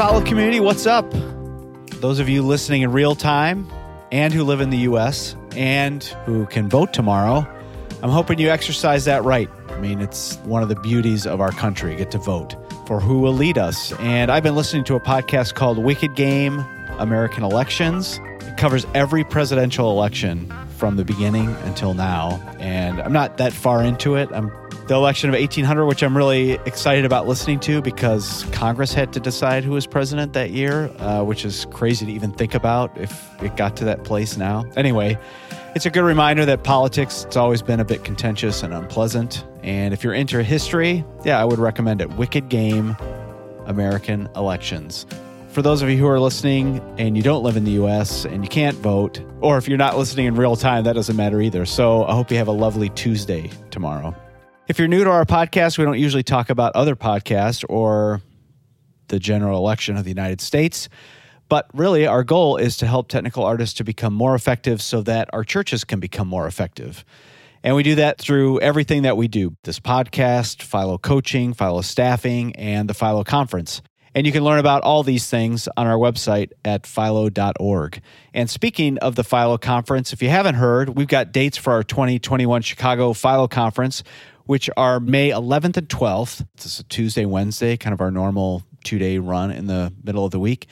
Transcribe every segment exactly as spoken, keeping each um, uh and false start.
Philo community, what's up? Those of you listening in real time and who live in the U S and who can vote tomorrow, I'm hoping you exercise that right. I mean, it's one of the beauties of our country, get to vote for who will lead us. And I've been listening to a podcast called Wicked Game American Elections. It covers every presidential election from the beginning until now. And I'm not that far into it. I'm the election of eighteen hundred, which I'm really excited about listening to because Congress had to decide who was president that year, uh, which is crazy to even think about if it got to that place now. Anyway, it's a good reminder that politics, it's always been a bit contentious and unpleasant. And if you're into history, yeah, I would recommend it. Wicked Game, American Elections. For those of you who are listening and you don't live in the U S and you can't vote, or if you're not listening in real time, that doesn't matter either. So I hope you have a lovely Tuesday tomorrow. If you're new to our podcast, we don't usually talk about other podcasts or the general election of the United States, but really our goal is to help technical artists to become more effective so that our churches can become more effective. And we do that through everything that we do, this podcast, Philo Coaching, Philo Staffing, and the Philo Conference. And you can learn about all these things on our website at philo dot org. And speaking of the Philo Conference, if you haven't heard, we've got dates for our twenty twenty-one Chicago Philo Conference, which are May eleventh and twelfth. It's a Tuesday, Wednesday, kind of our normal two-day run in the middle of the week.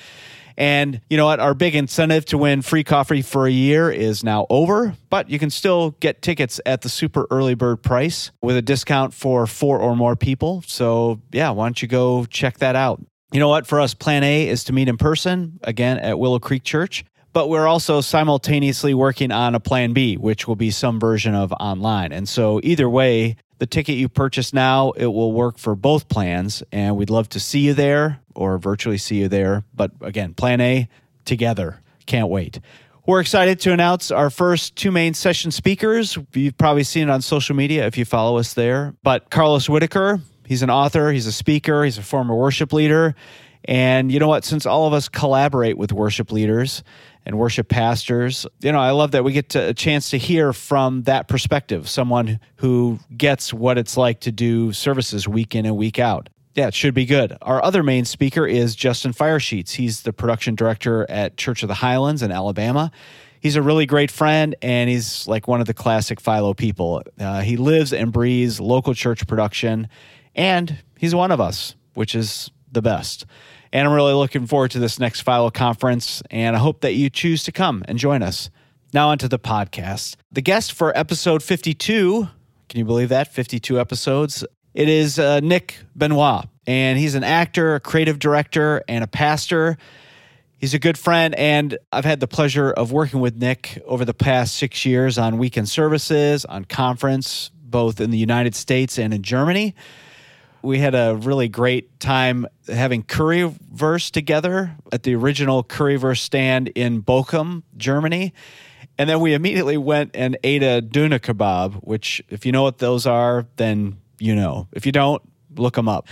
And you know what? Our big incentive to win free coffee for a year is now over, but you can still get tickets at the super early bird price with a discount for four or more people. So yeah, why don't you go check that out? You know what? For us, plan A is to meet in person, again, at Willow Creek Church. But we're also simultaneously working on a plan B, which will be some version of online. And so either way, the ticket you purchase now, it will work for both plans. And we'd love to see you there or virtually see you there. But again, plan A, together. Can't wait. We're excited to announce our first two main session speakers. You've probably seen it on social media if you follow us there. But Carlos Whitaker, he's an author, he's a speaker, he's a former worship leader. And you know what? Since all of us collaborate with worship leaders and worship pastors, you know, I love that we get to, a chance to hear from that perspective, someone who gets what it's like to do services week in and week out. Yeah, it should be good. Our other main speaker is Justin Firesheets. He's the production director at Church of the Highlands in Alabama. He's a really great friend, and he's like one of the classic Philo people. Uh, he lives and breathes local church production, and he's one of us, which is the best. And I'm really looking forward to this next Philo Conference, and I hope that you choose to come and join us. Now onto the podcast. The guest for episode fifty-two, can you believe that? fifty-two episodes. It is uh, Nick Benoit, and he's an actor, a creative director, and a pastor. He's a good friend, and I've had the pleasure of working with Nick over the past six years on weekend services, on conference, both in the United States and in Germany. We had a really great time having Currywurst together at the original Currywurst stand in Bochum, Germany. And then we immediately went and ate a Döner Kebab, which if you know what those are, then you know. If you don't, look them up.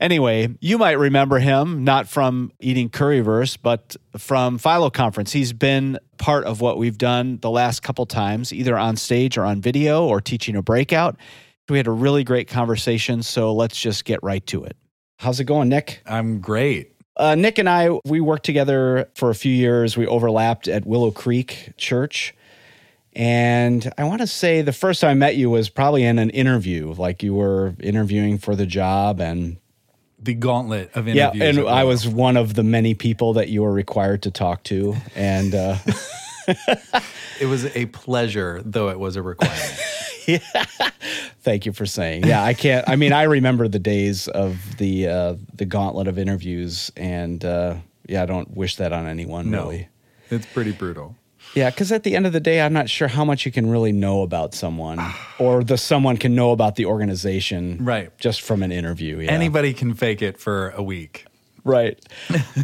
Anyway, you might remember him, not from eating Currywurst, but from Philo Conference. He's been part of what we've done the last couple times, either on stage or on video or teaching a breakout. We had a really great conversation, so let's just get right to it. How's it going, Nick? I'm great. Uh, Nick and I, we worked together for a few years. We overlapped at Willow Creek Church. And I want to say the first time I met you was probably in an interview, like you were interviewing for the job and... The gauntlet of interviews. Yeah, and well. I was one of the many people that you were required to talk to. And uh, it was a pleasure, though it was a requirement. Yeah. Thank you for saying. Yeah, I can't. I mean, I remember the days of the uh, the gauntlet of interviews, and uh, yeah, I don't wish that on anyone. No, really. It's pretty brutal. Yeah, because at the end of the day, I'm not sure how much you can really know about someone, or the someone can know about the organization, right? Just from an interview. Yeah. Anybody can fake it for a week. Right.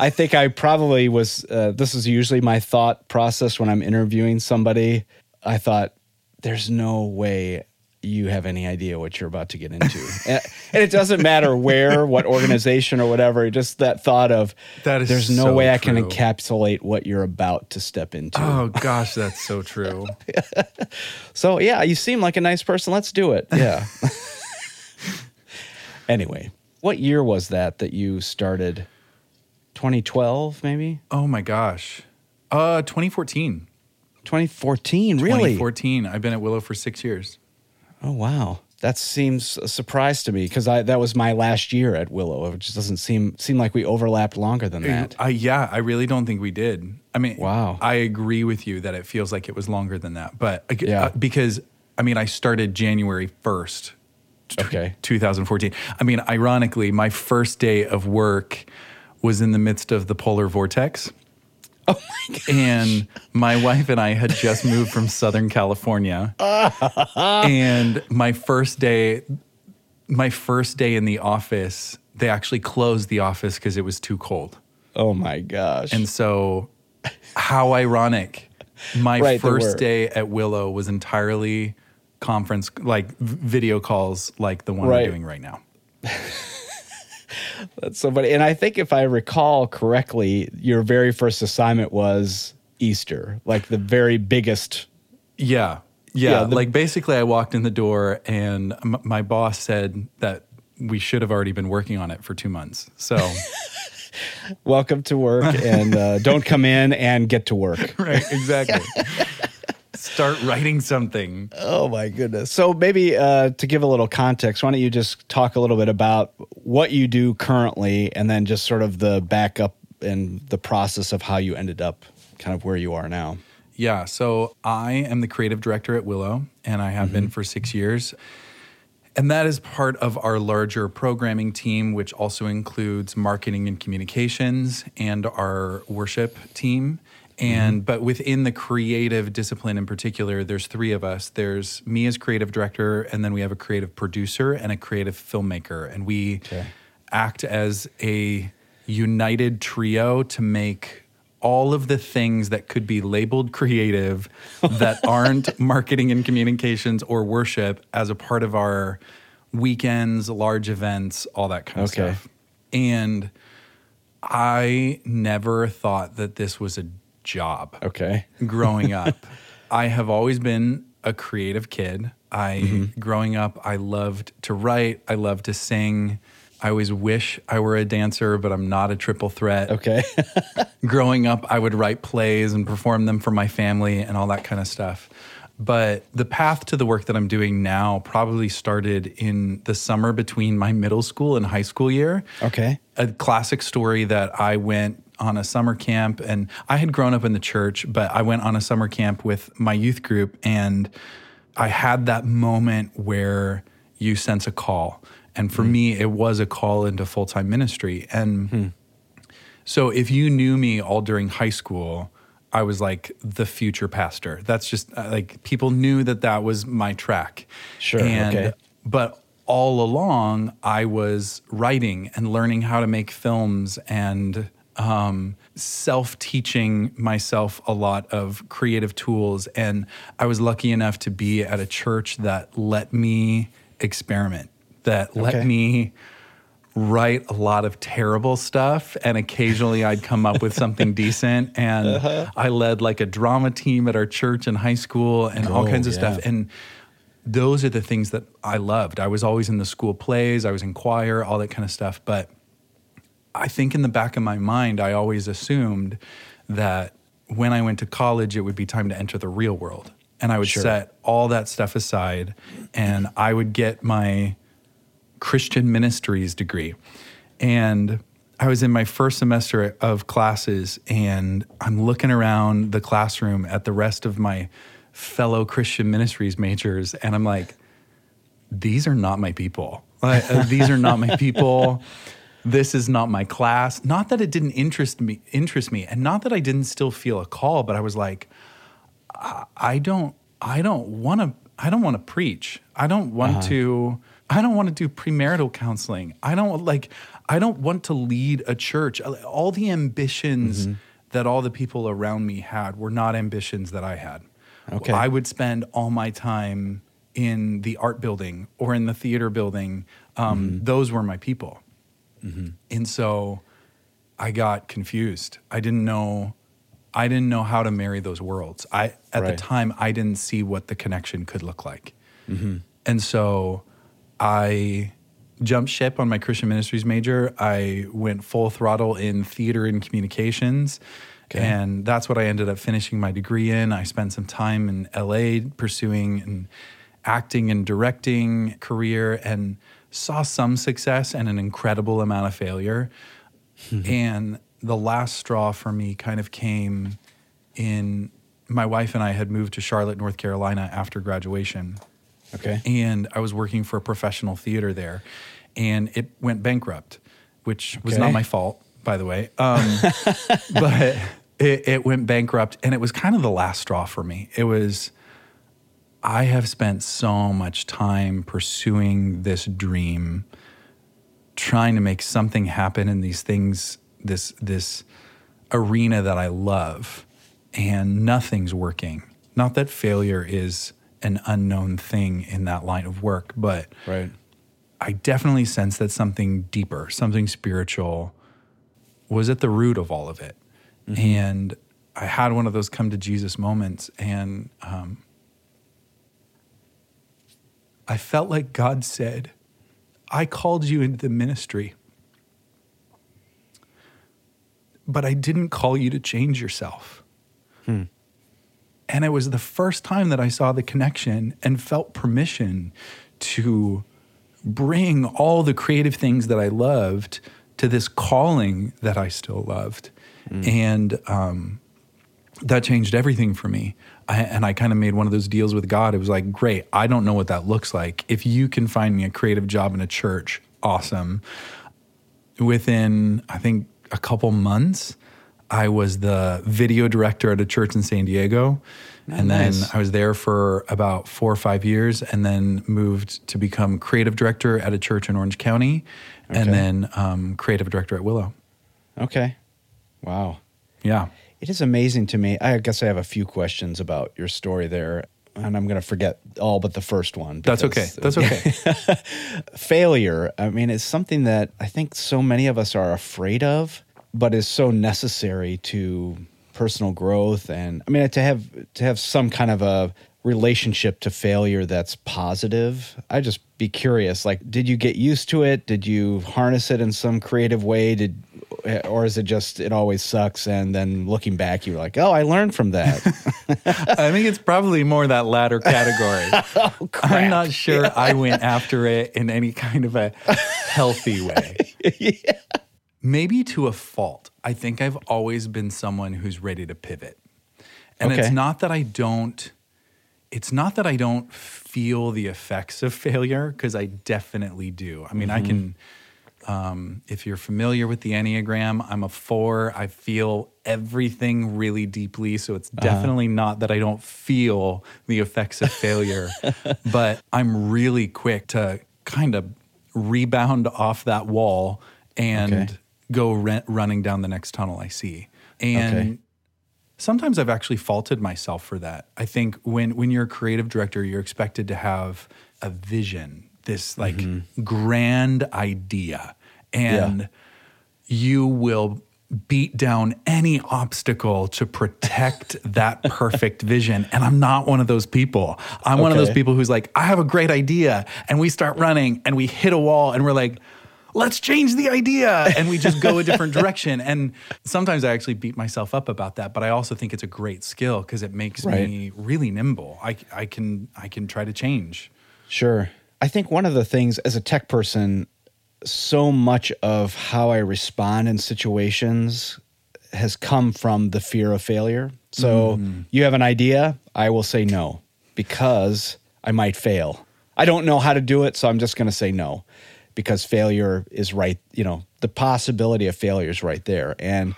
I think I probably was. Uh, this is usually my thought process when I'm interviewing somebody. I thought, there's no way you have any idea what you're about to get into. And it doesn't matter where, what organization or whatever, just that thought of that is there's no so way I true. Can encapsulate what you're about to step into. Oh gosh, that's so true. So yeah, you seem like a nice person. Let's do it. Yeah. Anyway, what year was that that you started twenty twelve, maybe? Oh, my gosh. Uh, twenty fourteen. twenty fourteen, really? twenty fourteen. I've been at Willow for six years. Oh, wow. That seems a surprise to me because I that was my last year at Willow. It just doesn't seem seem like we overlapped longer than that. Uh, yeah, I really don't think we did. I mean, wow. I agree with you that it feels like it was longer than that. But uh, yeah. uh, because, I mean, I started January first, okay. twenty fourteen. I mean, ironically, my first day of work was in the midst of the polar vortex. Oh my gosh. And my wife and I had just moved from Southern California. And my first day, my first day in the office, they actually closed the office because it was too cold. Oh my gosh. And so, how ironic. My right, first day at Willow was entirely conference, like video calls like the one right. I'm doing right now. That's so funny. And I think if I recall correctly, your very first assignment was Easter, like the very biggest. Yeah. Yeah. yeah the, like basically I walked in the door and m- my boss said that we should have already been working on it for two months. So welcome to work and uh, don't come in and get to work. Right. Exactly. Start writing something. Oh, my goodness. So maybe uh, to give a little context, why don't you just talk a little bit about what you do currently and then just sort of the backup and the process of how you ended up kind of where you are now. Yeah. So I am the creative director at Willow, and I have mm-hmm. been for six years. And that is part of our larger programming team, which also includes marketing and communications and our worship team. And but within the creative discipline in particular, there's three of us. There's me as creative director, and then we have a creative producer and a creative filmmaker. And we okay. act as a united trio to make all of the things that could be labeled creative that aren't marketing and communications or worship as a part of our weekends, large events, all that kind of okay. stuff. And I never thought that this was a job. Okay. Growing up, I have always been a creative kid. I, mm-hmm. growing up, I loved to write. I loved to sing. I always wish I were a dancer, but I'm not a triple threat. Okay. Growing up, I would write plays and perform them for my family and all that kind of stuff. But the path to the work that I'm doing now probably started in the summer between my middle school and high school year. Okay. A classic story that I went on a summer camp, and I had grown up in the church, but I went on a summer camp with my youth group, and I had that moment where you sense a call. And for mm. me, it was a call into full-time ministry. And mm. so if you knew me all during high school, I was like the future pastor. That's just like people knew that that was my track. Sure. And, okay. But all along, I was writing and learning how to make films and Um, self-teaching myself a lot of creative tools. And I was lucky enough to be at a church that let me experiment, that let okay. me write a lot of terrible stuff. And occasionally I'd come up with something decent. And uh-huh. I led like a drama team at our church in high school and cool, all kinds of yeah. stuff. And those are the things that I loved. I was always in the school plays. I was in choir, all that kind of stuff. But I think in the back of my mind, I always assumed that when I went to college, it would be time to enter the real world. And I would sure. set all that stuff aside, and I would get my Christian ministries degree. And I was in my first semester of classes, and I'm looking around the classroom at the rest of my fellow Christian ministries majors, and I'm like, these are not my people. Like, these are not my people. This is not my class. Not that it didn't interest me, interest me, and not that I didn't still feel a call, but I was like, I, I don't, I don't want to, I don't want to preach. I don't want uh-huh. to, I don't want to do premarital counseling. I don't like, I don't want to lead a church. All the ambitions mm-hmm. that all the people around me had were not ambitions that I had. Okay. I would spend all my time in the art building or in the theater building. Um, mm-hmm. Those were my people. Mm-hmm. And so I got confused. I didn't know I didn't know how to marry those worlds. I at right. the time I didn't see what the connection could look like. Mm-hmm. And so I jump ship on my Christian ministries major. I went full throttle in theater and communications. Okay. And that's what I ended up finishing my degree in. I spent some time in L A pursuing an acting and directing career and saw some success and an incredible amount of failure. Mm-hmm. And the last straw for me kind of came in, my wife and I had moved to Charlotte, North Carolina after graduation. Okay. And I was working for a professional theater there, and it went bankrupt, which okay. was not my fault, by the way. Um, but it, it went bankrupt, and it was kind of the last straw for me. It was, I have spent so much time pursuing this dream, trying to make something happen in these things, this this arena that I love, and nothing's working. Not that failure is an unknown thing in that line of work, but right. I definitely sense that something deeper, something spiritual was at the root of all of it. Mm-hmm. And I had one of those come to Jesus moments, and um, I felt like God said, I called you into the ministry, but I didn't call you to change yourself. Hmm. And it was the first time that I saw the connection and felt permission to bring all the creative things that I loved to this calling that I still loved. Mm. And um, that changed everything for me. I, and I kind of made one of those deals with God. It was like, great, I don't know what that looks like. If you can find me a creative job in a church, awesome. Within, I think, a couple months, I was the video director at a church in San Diego. And nice. Then I was there for about four or five years and then moved to become creative director at a church in Orange County. Okay. And then um, creative director at Willow. Okay. Wow. Yeah. It is amazing to me. I guess I have a few questions about your story there, and I'm going to forget all but the first one. That's okay. That's okay. Failure, I mean, it's something that I think so many of us are afraid of, but is so necessary to personal growth, and I mean to have to have some kind of a relationship to failure that's positive. I'd just be curious, like, did you get used to it? Did you harness it in some creative way? Did, or is it just it always sucks? And then looking back, you're like, oh, I learned from that. I think it's probably more that latter category. Oh, crap. I'm not sure yeah. I went after it in any kind of a healthy way. Yeah. Maybe to a fault. I think I've always been someone who's ready to pivot. And okay. it's not that I don't it's not that I don't feel the effects of failure, because I definitely do. I mean, mm-hmm. I can um, if you're familiar with the Enneagram, I'm a four. I feel everything really deeply, so it's definitely uh-huh. not that I don't feel the effects of failure, but I'm really quick to kind of rebound off that wall and okay. go rent, running down the next tunnel I see. And okay. sometimes I've actually faulted myself for that. I think when when you're a creative director, you're expected to have a vision, this like mm-hmm. grand idea. And yeah. you will beat down any obstacle to protect that perfect vision. And I'm not one of those people. I'm okay. one of those people who's like, I have a great idea. And we start running and we hit a wall and we're like, let's change the idea. And we just go a different direction. And sometimes I actually beat myself up about that. But I also think it's a great skill because it makes right. me really nimble. I, I can I can try to change. Sure. I think one of the things as a tech person, so much of how I respond in situations has come from the fear of failure. So mm. you have an idea, I will say no because I might fail. I don't know how to do it, so I'm just going to say no. Because failure is right, you know, the possibility of failure is right there. And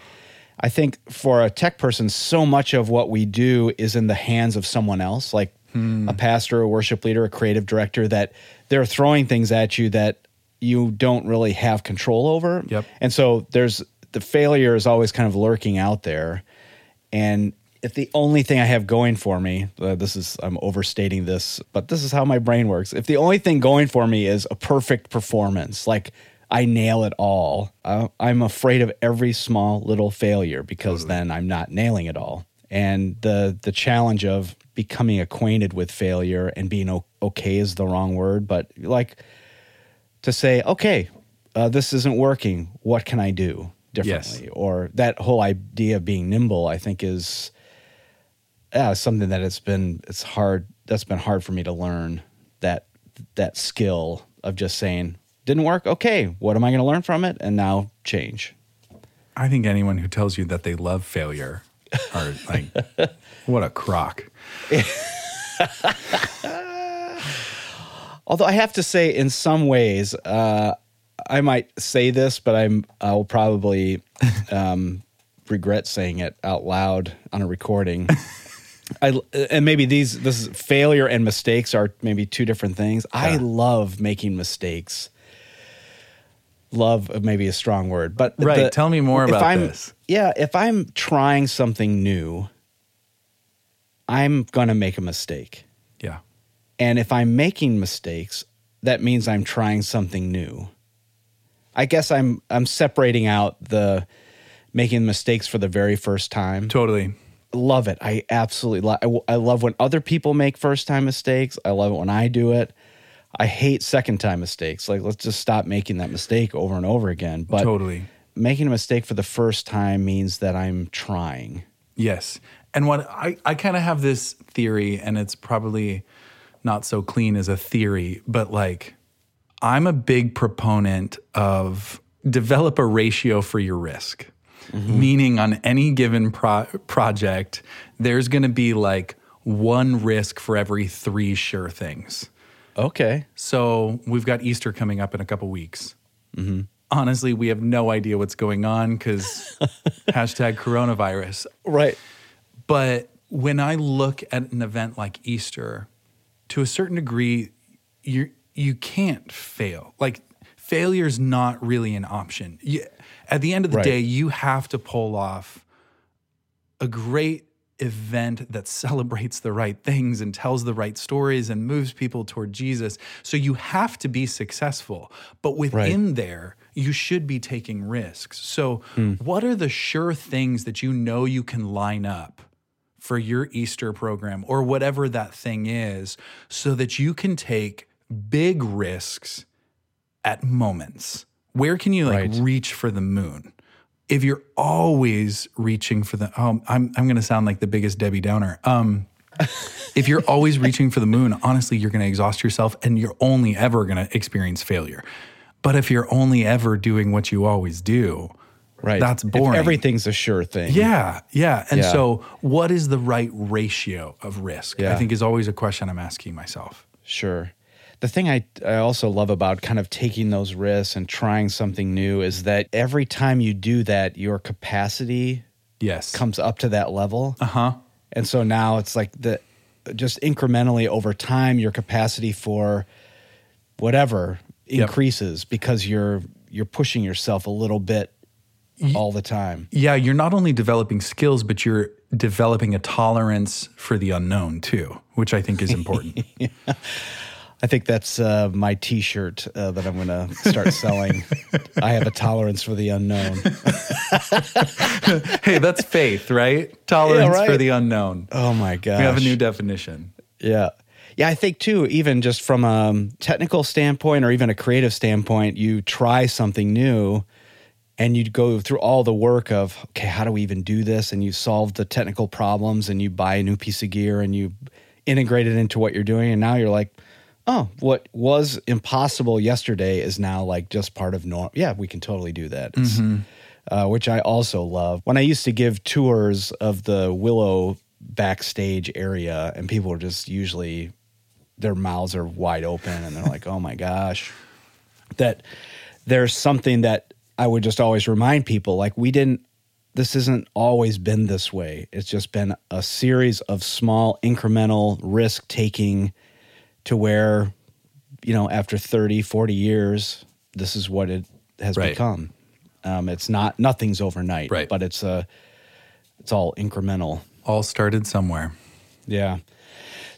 I think for a tech person, so much of what we do is in the hands of someone else, like hmm. a pastor, a worship leader, a creative director, that they're throwing things at you that you don't really have control over. Yep. And so there's the failure is always kind of lurking out there. And if the only thing I have going for me, uh, this is, I'm overstating this, but this is how my brain works. If the only thing going for me is a perfect performance, like I nail it all, uh, I'm afraid of every small little failure because totally. Then I'm not nailing it all. And the the challenge of becoming acquainted with failure and being o- okay is the wrong word, but like to say, okay, uh, this isn't working. What can I do differently? Yes. Or that whole idea of being nimble, I think, is uh, something that it's been, it's hard, that's been hard for me to learn, that that skill of just saying, didn't work, okay, what am I going to learn from it? And now change. I think anyone who tells you that they love failure are like, what a crock. Although I have to say, in some ways, uh, I might say this, but I'm, I'll probably um, regret saying it out loud on a recording. I, and maybe these this failure and mistakes are maybe two different things. Yeah. I love making mistakes. Love maybe a strong word, but right. The, tell me more about I'm, this. Yeah, if I'm trying something new, I'm gonna make a mistake. Yeah, and if I'm making mistakes, that means I'm trying something new. I guess I'm I'm separating out the making mistakes for the very first time. Totally love it. I absolutely love. I, I love when other people make first time mistakes. I love it when I do it. I hate second-time mistakes. Like, let's just stop making that mistake over and over again. But totally. Making a mistake for the first time means that I'm trying. Yes. And what I, I kind of have this theory, and it's probably not so clean as a theory, but like, I'm a big proponent of develop a ratio for your risk. Mm-hmm. Meaning on any given pro- project, there's going to be like one risk for every three sure things. Okay. So we've got Easter coming up in a couple weeks. Mm-hmm. Honestly, we have no idea what's going on because hashtag coronavirus. Right. But when I look at an event like Easter, to a certain degree, you you can't fail. Like, failure's not really an option. You, at the end of the right. day, you have to pull off a great event that celebrates the right things and tells the right stories and moves people toward Jesus. So you have to be successful, but within right. there, you should be taking risks. So mm. what are the sure things that you know you can line up for your Easter program or whatever that thing is, so that you can take big risks at moments? Where can you like right. reach for the moon? If you're always reaching for the, oh, I'm I'm going to sound like the biggest Debbie Downer. Um, if you're always reaching for the moon, honestly, you're going to exhaust yourself and you're only ever going to experience failure. But if you're only ever doing what you always do, right. that's boring. If everything's a sure thing. Yeah, yeah. And yeah. so what is the right ratio of risk? Yeah. I think is always a question I'm asking myself. Sure. The thing I, I also love about kind of taking those risks and trying something new is that every time you do that, your capacity yes. comes up to that level. Uh-huh. And so now it's like the just incrementally over time, your capacity for whatever increases yep. because you're you're pushing yourself a little bit y- all the time. Yeah, you're not only developing skills, but you're developing a tolerance for the unknown too, which I think is important. yeah. I think that's uh, my T-shirt uh, that I'm going to start selling. I have a tolerance for the unknown. Hey, that's faith, right? Tolerance yeah, right. for the unknown. Oh, my gosh. We have a new definition. Yeah. Yeah, I think, too, even just from a technical standpoint or even a creative standpoint, you try something new and you go through all the work of, okay, how do we even do this? And you solve the technical problems and you buy a new piece of gear and you integrate it into what you're doing. And now you're like, oh, what was impossible yesterday is now like just part of norm. Yeah, we can totally do that, mm-hmm. uh, which I also love. When I used to give tours of the Willow backstage area and people were just usually, their mouths are wide open and they're like, oh my gosh, that there's something that I would just always remind people, like we didn't, this isn't always been this way. It's just been a series of small incremental risk-taking to where, you know, after thirty, forty years, this is what it has right. become. Um, it's not, nothing's overnight, right. but it's a, it's all incremental. All started somewhere. Yeah.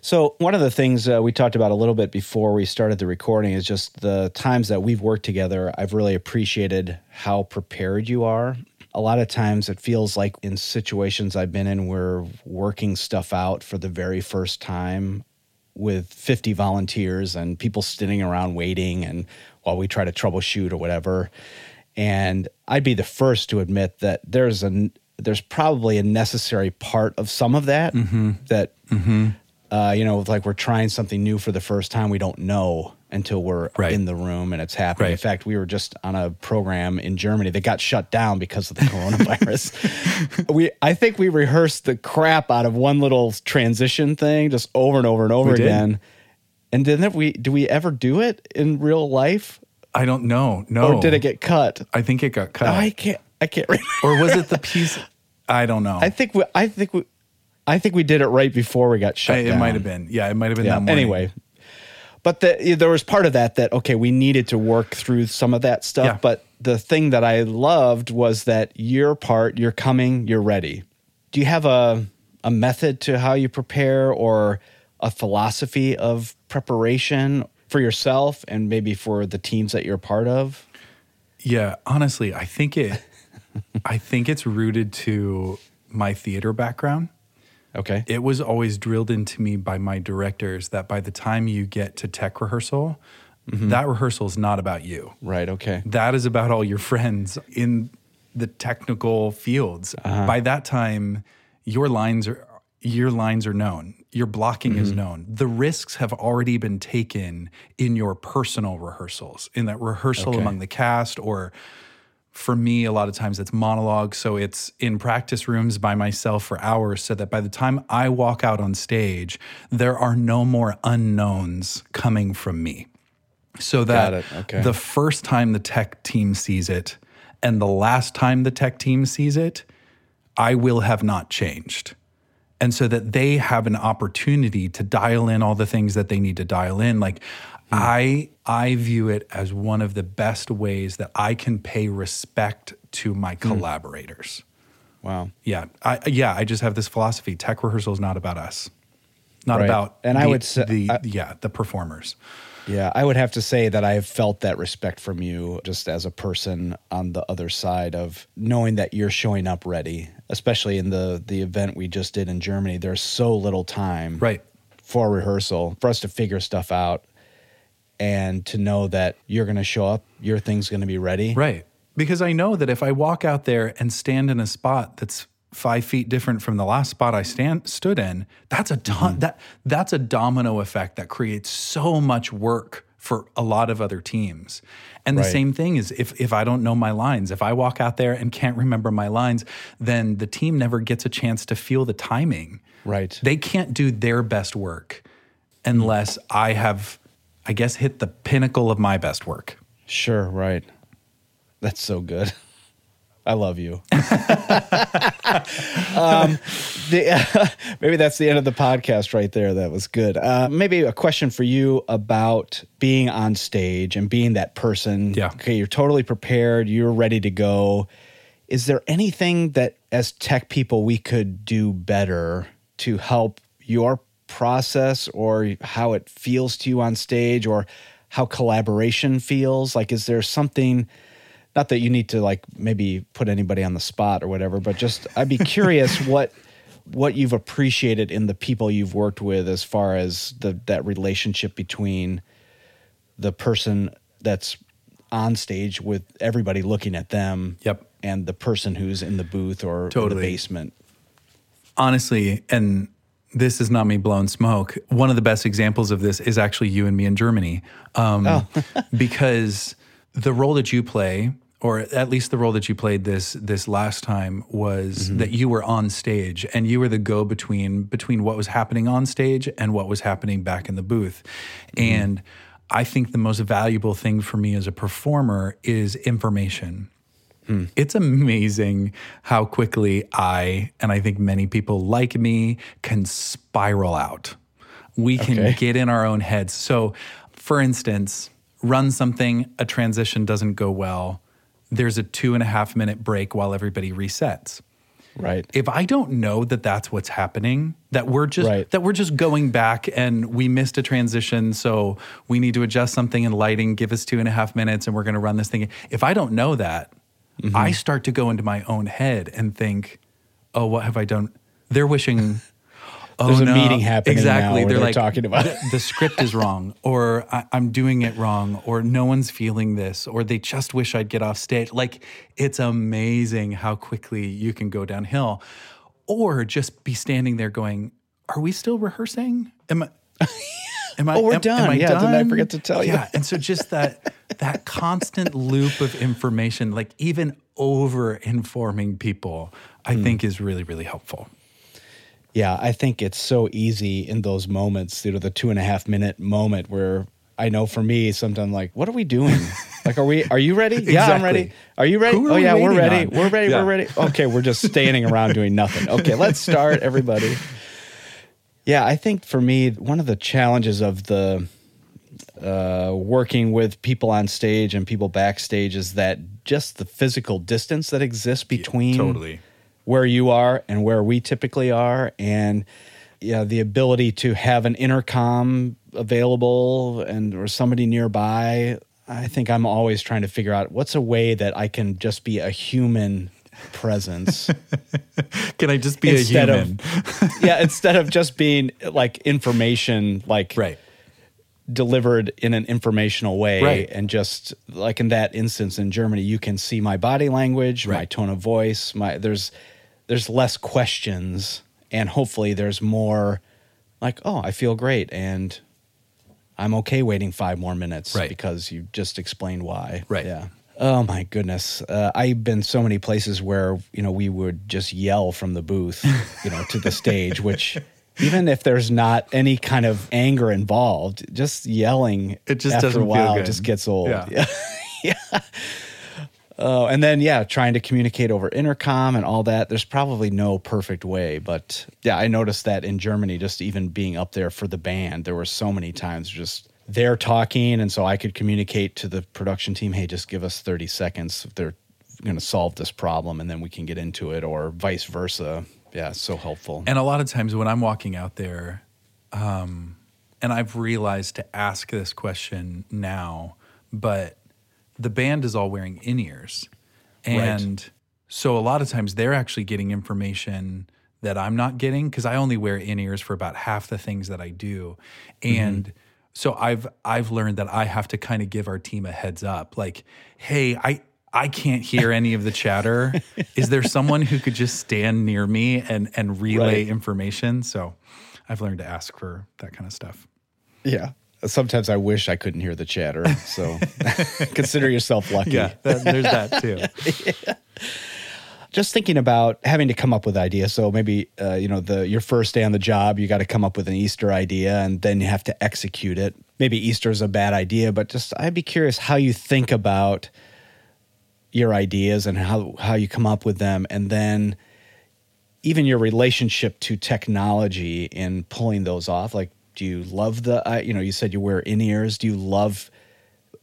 So one of the things uh, we talked about a little bit before we started the recording is just the times that we've worked together, I've really appreciated how prepared you are. A lot of times it feels like in situations I've been in where working stuff out for the very first time, with fifty volunteers and people sitting around waiting and while we try to troubleshoot or whatever. And I'd be the first to admit that there's a there's probably a necessary part of some of that mm-hmm. that, mm-hmm. Uh, you know, like we're trying something new for the first time. We don't know until we're right. in the room and it's happening. Right. In fact, we were just on a program in Germany that got shut down because of the coronavirus. we, I think we rehearsed the crap out of one little transition thing just over and over and over we again. Did. And didn't we, do we ever do it in real life? I don't know. No. Or did it get cut? I think it got cut. No, I can't. I can't remember. Or was it the piece? I don't know. I think we. I think we. I think we did it right before we got shut I, down. It might have been. Yeah, it might have been yeah. that morning. Anyway, but the, there was part of that that okay, we needed to work through some of that stuff. Yeah. But the thing that I loved was that your part. You're coming. You're ready. Do you have a a method to how you prepare or a philosophy of preparation for yourself and maybe for the teams that you're part of? Yeah, honestly, I think it I think it's rooted to my theater background. Okay. It was always drilled into me by my directors that by the time you get to tech rehearsal, mm-hmm. that rehearsal is not about you. Right, okay. That is about all your friends in the technical fields. Uh-huh. By that time, your lines are your lines are known. Your blocking mm-hmm. is known. The risks have already been taken in your personal rehearsals, in that rehearsal okay. among the cast, or for me, a lot of times it's monologue. So it's in practice rooms by myself for hours so that by the time I walk out on stage, there are no more unknowns coming from me. So that okay. the first time the tech team sees it and the last time the tech team sees it, I will have not changed. And so that they have an opportunity to dial in all the things that they need to dial in. Like mm. I I view it as one of the best ways that I can pay respect to my collaborators. Mm. Wow. Yeah. I, yeah. I just have this philosophy. Tech rehearsal is not about us. Not right. about and the, I would say, the I, yeah, the performers. Yeah. I would have to say that I have felt that respect from you just as a person on the other side of knowing that you're showing up ready. Especially in the the event we just did in Germany, there's so little time right. for rehearsal, for us to figure stuff out and to know that you're going to show up, your thing's going to be ready. Right. Because I know that if I walk out there and stand in a spot that's five feet different from the last spot I stand stood in, that's a ton, mm-hmm. that that's a domino effect that creates so much work for a lot of other teams. And the right. same thing is if if I don't know my lines, if I walk out there and can't remember my lines, then the team never gets a chance to feel the timing. Right. They can't do their best work unless I have, I guess, hit the pinnacle of my best work. Sure, right. That's so good. I love you. um, the, uh, maybe that's the end of the podcast right there. That was good. Uh, maybe a question for you about being on stage and being that person. Yeah. Okay, you're totally prepared. You're ready to go. Is there anything that as tech people we could do better to help your process or how it feels to you on stage or how collaboration feels? Like, is there something... Not that you need to like maybe put anybody on the spot or whatever, but just I'd be curious what what you've appreciated in the people you've worked with as far as the that relationship between the person that's on stage with everybody looking at them yep. and the person who's in the booth or totally. in the basement. Honestly, and this is not me blowing smoke, one of the best examples of this is actually you and me in Germany um, oh. because the role that you play, or at least the role that you played this this last time, was mm-hmm. that you were on stage and you were the go-between between what was happening on stage and what was happening back in the booth. Mm-hmm. And I think the most valuable thing for me as a performer is information. Mm. It's amazing how quickly I, and I think many people like me, can spiral out. We can okay. get in our own heads. So, for instance... run something, a transition doesn't go well, there's a two and a half minute break while everybody resets. Right. If I don't know that that's what's happening, that we're just right. that we're just going back and we missed a transition, so we need to adjust something in lighting, give us two and a half minutes and we're gonna run this thing. If I don't know that, mm-hmm. I start to go into my own head and think, oh, what have I done? They're wishing, oh, there's a no. meeting happening exactly. now they're, they're like, talking about the, the script is wrong, or I, I'm doing it wrong, or no one's feeling this, or they just wish I'd get off stage. Like, it's amazing how quickly you can go downhill, or just be standing there going, are we still rehearsing? Am I... Am I, oh, we're am, done. Am I yeah, done? Did I forget to tell you? Yeah, and so just that that constant loop of information, like even over-informing people, I mm. think is really, really helpful. Yeah, I think it's so easy in those moments, you know, the two and a half minute moment where I know for me, sometimes I'm like, what are we doing? Like, are we? Are you ready? Exactly. Yeah, I'm ready. Are you ready? Are oh, yeah, we we're ready. On? We're ready. Yeah. We're ready. Okay, we're just standing around doing nothing. Okay, let's start, everybody. Yeah, I think for me, one of the challenges of the uh, working with people on stage and people backstage is that just the physical distance that exists between yeah, totally. where you are and where we typically are, and yeah, the ability to have an intercom available and or somebody nearby. I think I'm always trying to figure out what's a way that I can just be a human presence. Can I just be instead a human? Of, yeah, instead of just being like information, like right. delivered in an informational way. Right. And just like in that instance in Germany, you can see my body language, right. my tone of voice, my there's there's less questions, and hopefully there's more like, oh, I feel great and I'm okay waiting five more minutes right. because you just explained why. Right. Yeah. Oh, my goodness. Uh, I've been so many places where, you know, we would just yell from the booth, you know, to the stage, which even if there's not any kind of anger involved, just yelling it just after a while just gets old. Yeah. Yeah. yeah. Oh, and then, yeah, trying to communicate over intercom and all that. There's probably no perfect way. But, yeah, I noticed that in Germany, just even being up there for the band, there were so many times just... they're talking, and so I could communicate to the production team, hey, just give us thirty seconds if they're going to solve this problem, and then we can get into it, or vice versa. Yeah, so helpful. And a lot of times when I'm walking out there, um, and I've realized to ask this question now, but the band is all wearing in-ears. And right. so a lot of times they're actually getting information that I'm not getting, because I only wear in-ears for about half the things that I do. And... Mm-hmm. So I've I've learned that I have to kind of give our team a heads up. Like, hey, I, I can't hear any of the chatter. Is there someone who could just stand near me and, and relay right. information? So I've learned to ask for that kind of stuff. Yeah. Sometimes I wish I couldn't hear the chatter. So consider yourself lucky. Yeah, that, there's that too. Yeah. Just thinking about having to come up with ideas. So maybe, uh, you know, the your first day on the job, you got to come up with an Easter idea and then you have to execute it. Maybe Easter is a bad idea, but just I'd be curious how you think about your ideas and how, how you come up with them. And then even your relationship to technology in pulling those off. Like, do you love the, uh, you know, you said you wear in-ears. Do you love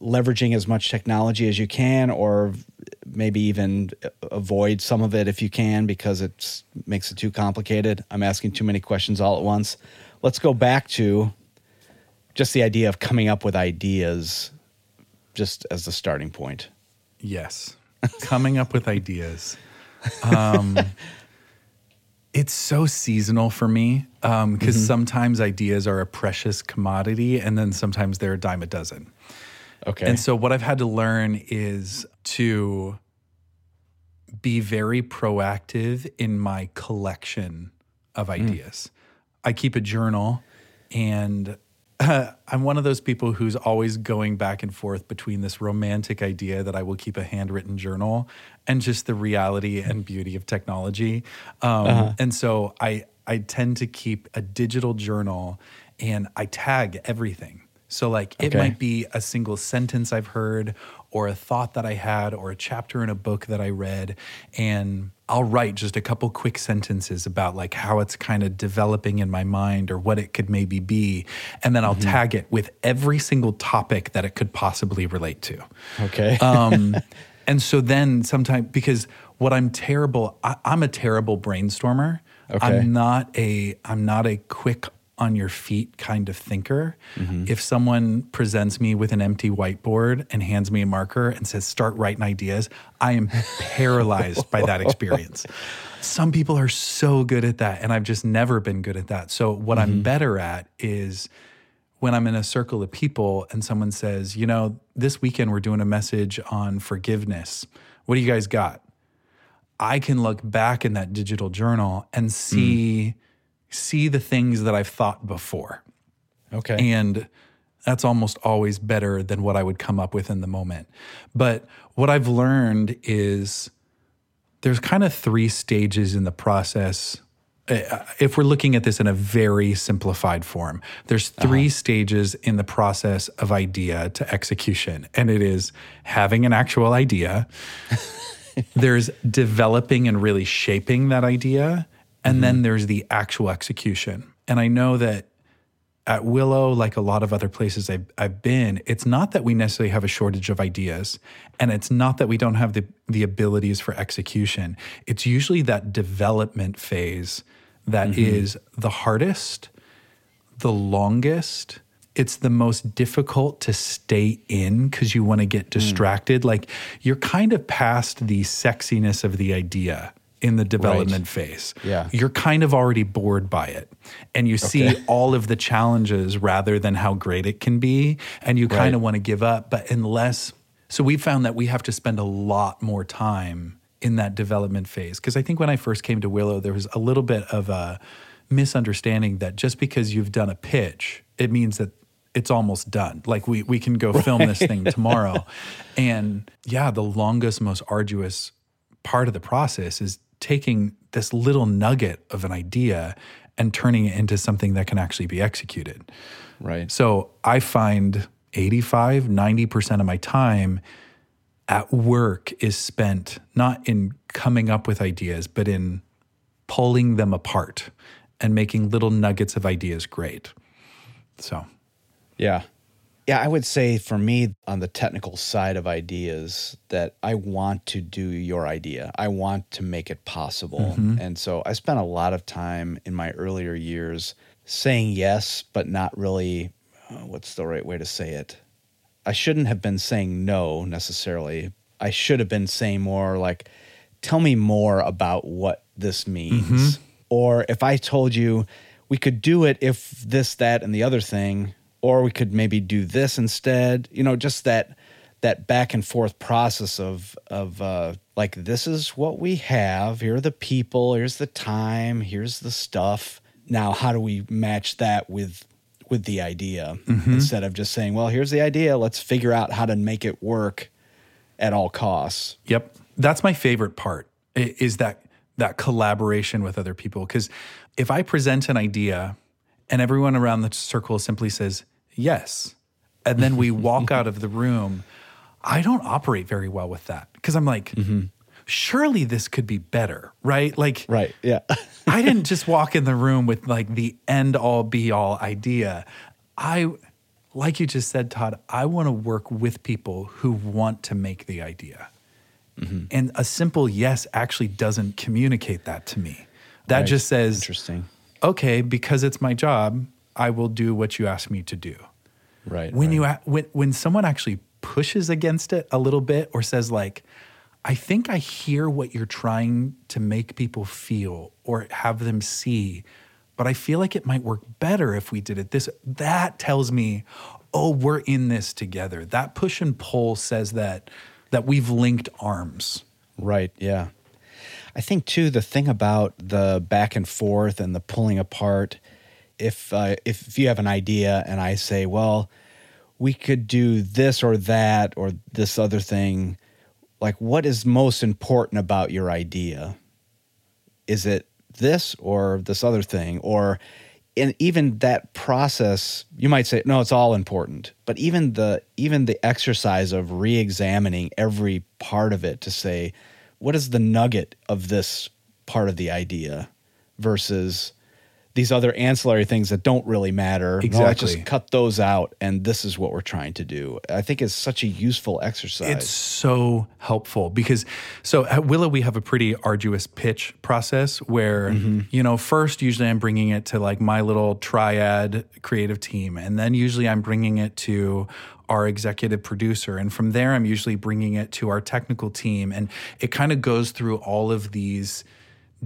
leveraging as much technology as you can, or maybe even avoid some of it if you can because it makes it too complicated? I'm asking too many questions all at once. Let's go back to just the idea of coming up with ideas just as the starting point. Yes. Coming up with ideas. Um, it's so seasonal for me because um, mm-hmm. sometimes ideas are a precious commodity and then sometimes they're a dime a dozen. Okay. And so what I've had to learn is to be very proactive in my collection of ideas. Mm. I keep a journal, and uh, I'm one of those people who's always going back and forth between this romantic idea that I will keep a handwritten journal and just the reality and beauty of technology. Um, uh-huh. And so I, I tend to keep a digital journal, and I tag everything. So like it okay. might be a single sentence I've heard or a thought that I had or a chapter in a book that I read, and I'll write just a couple quick sentences about like how it's kind of developing in my mind or what it could maybe be, and then I'll mm-hmm. tag it with every single topic that it could possibly relate to. Okay. um, and so then sometimes, because what I'm terrible, I, I'm a terrible brainstormer. Okay. I'm not a, I'm not a quick on your feet kind of thinker. Mm-hmm. If someone presents me with an empty whiteboard and hands me a marker and says, start writing ideas, I am paralyzed by that experience. Some people are so good at that, and I've just never been good at that. So what mm-hmm. I'm better at is when I'm in a circle of people and someone says, you know, this weekend we're doing a message on forgiveness. What do you guys got? I can look back in that digital journal and see... Mm. see the things that I've thought before. Okay. And that's almost always better than what I would come up with in the moment. But what I've learned is there's kind of three stages in the process. If we're looking at this in a very simplified form, there's three uh-huh. stages in the process of idea to execution. And it is having an actual idea. There's developing and really shaping that idea. And mm-hmm. then there's the actual execution. And I know that at Willow, like a lot of other places I've, I've been, it's not that we necessarily have a shortage of ideas, and it's not that we don't have the, the abilities for execution. It's usually that development phase that mm-hmm. is the hardest, the longest. It's the most difficult to stay in because you want to get distracted. Mm. Like you're kind of past the sexiness of the idea in the development right. phase. Yeah. You're kind of already bored by it. And you see okay. all of the challenges rather than how great it can be. And you right. kind of want to give up. But unless, so we found that we have to spend a lot more time in that development phase. Because I think when I first came to Willow, there was a little bit of a misunderstanding that just because you've done a pitch, it means that it's almost done. Like we, we can go right. film this thing tomorrow. And yeah, the longest, most arduous part of the process is taking this little nugget of an idea and turning it into something that can actually be executed. Right. So I find eighty-five, ninety percent of my time at work is spent not in coming up with ideas, but in pulling them apart and making little nuggets of ideas great. So, yeah. Yeah, I would say for me on the technical side of ideas that I want to do your idea. I want to make it possible. Mm-hmm. And so I spent a lot of time in my earlier years saying yes, but not really, uh, what's the right way to say it? I shouldn't have been saying no necessarily. I should have been saying more like, tell me more about what this means. Mm-hmm. Or if I told you we could do it if this, that, and the other thing, or we could maybe do this instead, you know, just that that back and forth process of, of uh, like, this is what we have, here are the people, here's the time, here's the stuff. Now, how do we match that with with the idea mm-hmm. instead of just saying, well, here's the idea, let's figure out how to make it work at all costs. Yep. That's my favorite part, is that that collaboration with other people. Because if I present an idea and everyone around the circle simply says, yes, and then we walk out of the room, I don't operate very well with that because I'm like, mm-hmm. surely this could be better, right? Like, right, yeah. I didn't just walk in the room with like the end all be all idea. I, like you just said, Todd, I want to work with people who want to make the idea. Mm-hmm. And a simple yes actually doesn't communicate that to me. That right. just says, interesting. Okay, because it's my job, I will do what you ask me to do. Right. When right. you a- when when someone actually pushes against it a little bit or says like, I think I hear what you're trying to make people feel or have them see, but I feel like it might work better if we did it this, that tells me, oh, we're in this together. That push and pull says that that we've linked arms. Right, yeah. I think, too, the thing about the back and forth and the pulling apart, if uh, if you have an idea and I say, well, we could do this or that or this other thing, like what is most important about your idea? Is it this or this other thing? Or in even that process, you might say, no, it's all important. But even the even the exercise of re-examining every part of it to say, what is the nugget of this part of the idea versus these other ancillary things that don't really matter. Exactly. No, just cut those out, and this is what we're trying to do. I think it's such a useful exercise. It's so helpful because, so at Willow, we have a pretty arduous pitch process where, mm-hmm. you know, first usually I'm bringing it to like my little triad creative team, and then usually I'm bringing it to our executive producer. And from there, I'm usually bringing it to our technical team. And it kind of goes through all of these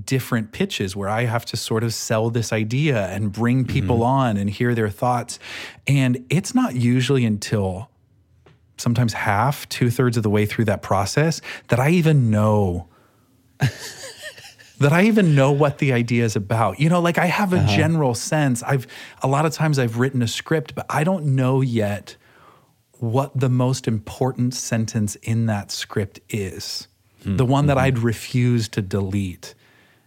different pitches where I have to sort of sell this idea and bring people mm-hmm. on and hear their thoughts. And it's not usually until sometimes half, two thirds of the way through that process that I even know that I even know what the idea is about. You know, like I have a uh-huh. general sense. I've, a lot of times I've written a script, but I don't know yet what the most important sentence in that script is. Hmm. The one mm-hmm. that I'd refuse to delete.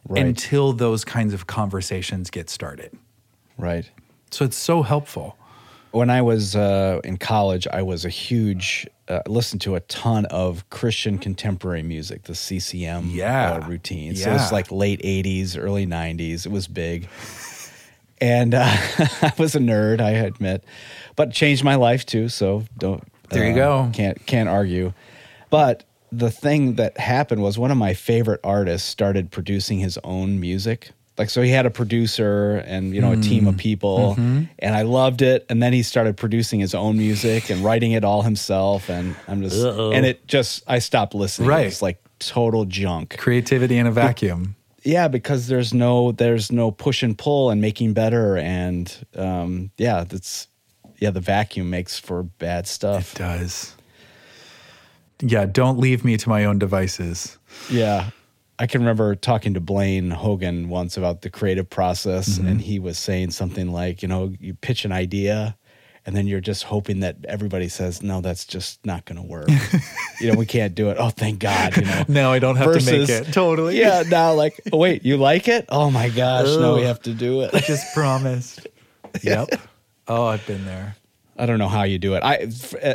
Right. Until those kinds of conversations get started. Right. So it's so helpful. When I was uh, in college, I was a huge, uh, listened to a ton of Christian contemporary music, the C C M yeah. uh, routine. Yeah. So it's like late eighties, early nineties. It was big. And uh, I was a nerd, I admit, but changed my life too. So don't. There you uh, go. Can't can't argue. But the thing that happened was one of my favorite artists started producing his own music. Like, so he had a producer and, you know, mm. a team of people mm-hmm. and I loved it. And then he started producing his own music and writing it all himself. And I'm just, Uh-oh. and it just, I stopped listening. Right. It's like total junk. Creativity in a vacuum. But, yeah. Because there's no, there's no push and pull and making better. And, um, yeah, that's, yeah, the vacuum makes for bad stuff. It does. Yeah, don't leave me to my own devices. Yeah. I can remember talking to Blaine Hogan once about the creative process, mm-hmm. and he was saying something like, you know, you pitch an idea, and then you're just hoping that everybody says, no, that's just not going to work. You know, we can't do it. Oh, thank God, you know. Now I don't have Versus, to make it. Totally. Yeah, now like, oh, wait, you like it? Oh, my gosh, Ugh. no, we have to do it. I just promised. Yep. Oh, I've been there. I don't know how you do it. I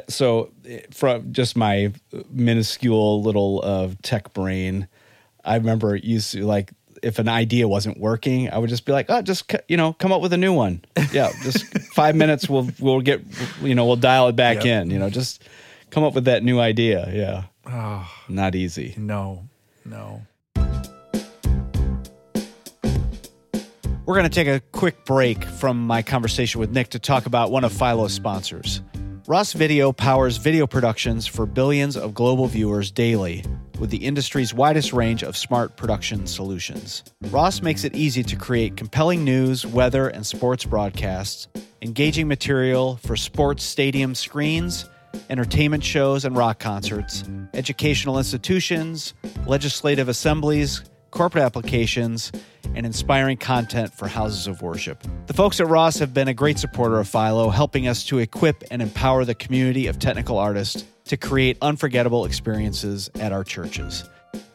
so from just my minuscule little uh, tech brain, I remember used to like if an idea wasn't working, I would just be like, oh, just you know, come up with a new one. Yeah, just five minutes. We'll we'll get you know we'll dial it back yep. in. You know, just come up with that new idea. Yeah, oh, not easy. No, no. We're going to take a quick break from my conversation with Nick to talk about one of Philo's sponsors. Ross Video powers video productions for billions of global viewers daily with the industry's widest range of smart production solutions. Ross makes it easy to create compelling news, weather, and sports broadcasts, engaging material for sports stadium screens, entertainment shows and rock concerts, educational institutions, legislative assemblies, corporate applications, and inspiring content for houses of worship. The folks at Ross have been a great supporter of Philo, helping us to equip and empower the community of technical artists to create unforgettable experiences at our churches.